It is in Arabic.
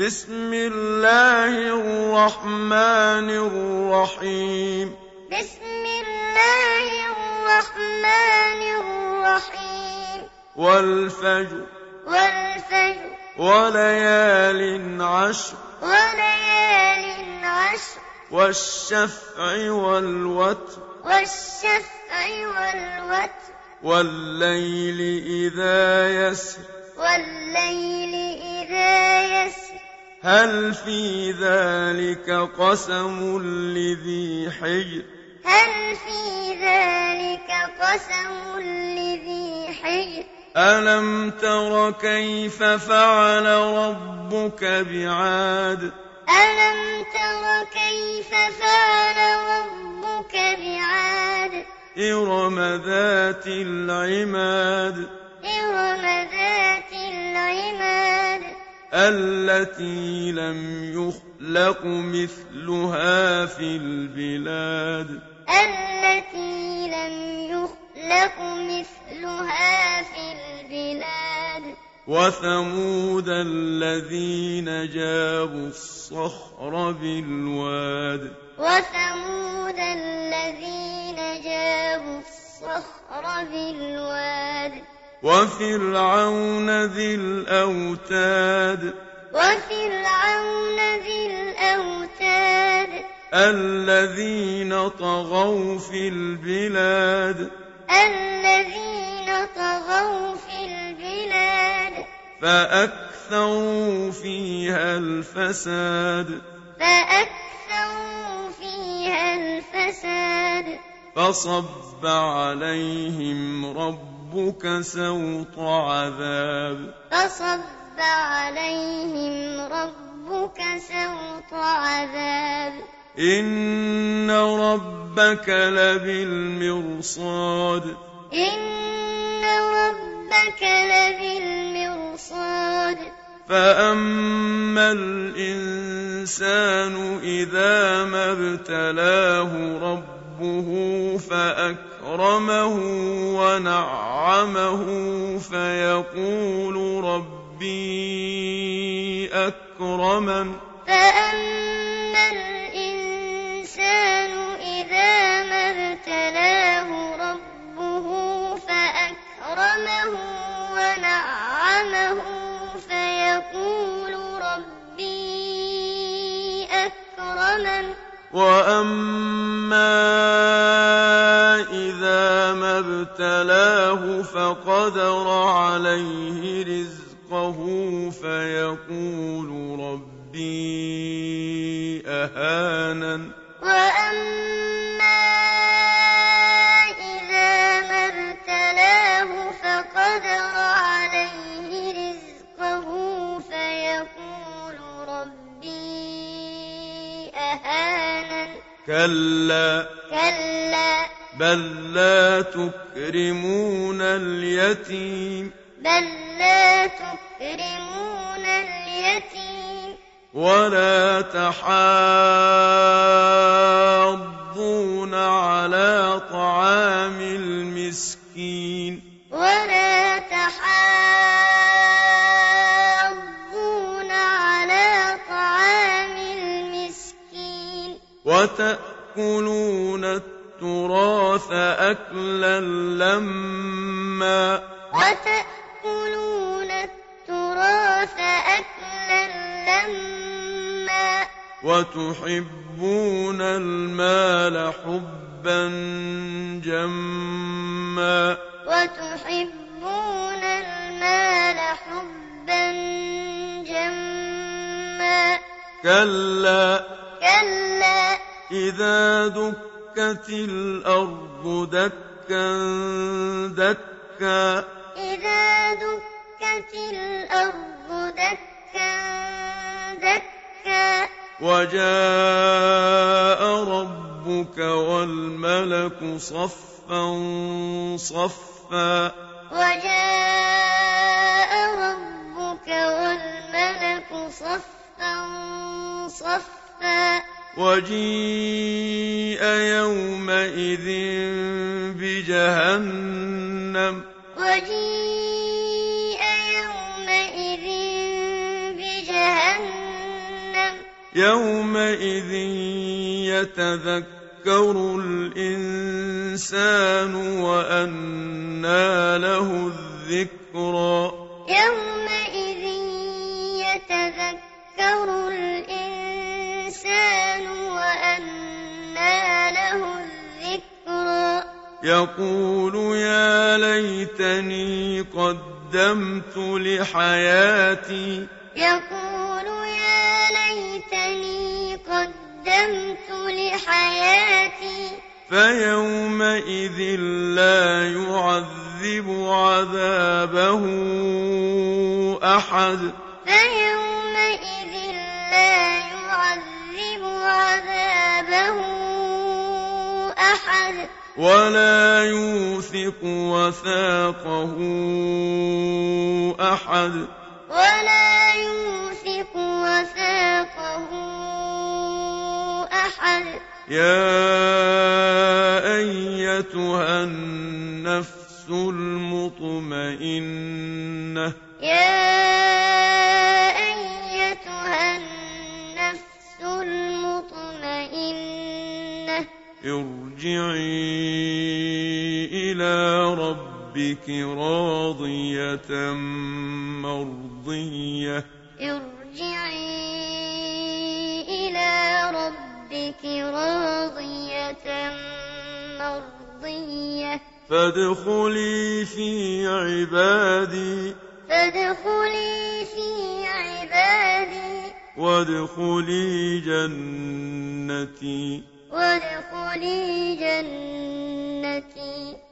بسم الله الرحمن الرحيم بسم الله الرحمن الرحيم والفجر والفجر وليال عشر وليال عشر والشفع والوتر والشفع والوتر والليل إذا يسر والليل إذا يسر هل في ذلك قسم لذي حجر هل في ذلك قسم لذي حجر ألم تر كيف فعل ربك بعاد ألم تر كيف فعل ربك بعاد إرم ذات العماد إرم ذات العماد التي لم يخلق مثلها في البلاد التي لم يخلق مثلها في البلاد وثمود الذين جابوا الصخر بالواد وثمود الذين جابوا الصخر بالواد وفرعون ذي الأوتاد وفرعون ذي الأوتاد الذين طغوا في البلاد الذين طغوا في البلاد فأكثروا فيها الفساد فأكثروا فيها الفساد فصب عليهم ربك سوط عذاب فصب عليهم ربك سوط عذاب إن ربك لبالمرصاد إن ربك لبالمرصاد فأما الإنسان إذا ما ابتلاه ربه فأكرمه ونعمه فيقول ربي أكرمن فأما الإنسان إذا ما ابتلاه ربه فأكرمه ونعمه فيقول ربي أكرمن وأما إذا ما ابتلاه فقدر عليه رزقه فيقول ربي أهانن وأما إذا ما ابتلاه فقدر عليه رزقه فيقول ربي أهانن كلا كلا بل لا تكرمون اليتيم بل لا تكرمون اليتيم ولا تحاضون على طعام المسكين ولا تحاضون على طعام المسكين وتأكلون التراث أكلا لما وتأكلون التراث أكلا لما وتحبون المال حبا جما وتحبون المال حبا جما كلا كلا إذا دكت الأرض دكا دكا إذا دكت الأرض دكا دكا وجاء ربك والملك صفا صفا وجاء ربك والملك صفا صفا وجيء يومئذ بجهنم وجيء يومئذ بجهنم يومئذ يتذكر الإنسان وأنى له الذكرى يومئذ يتذكر الإنسان وأنى له الذكرى يقول يا ليتني قدمت لحياتي يقول يا ليتني قدمت لحياتي فيومئذ لا يعذب عذابه أحد فيومئذ لا يعذب عذابه أحد ولا يوثق وثاقه أحد ولا يوثق وثاقه أحد يا أيتها النفس المطمئنة يا أيتها النفس المطمئنة ارجعي إلى ربك راضية مرضية ارجعي إلى ربك راضية مرضية فادخلي في عبادي فادخلي في عبادي وادخلي جنتي وادخلي جنتي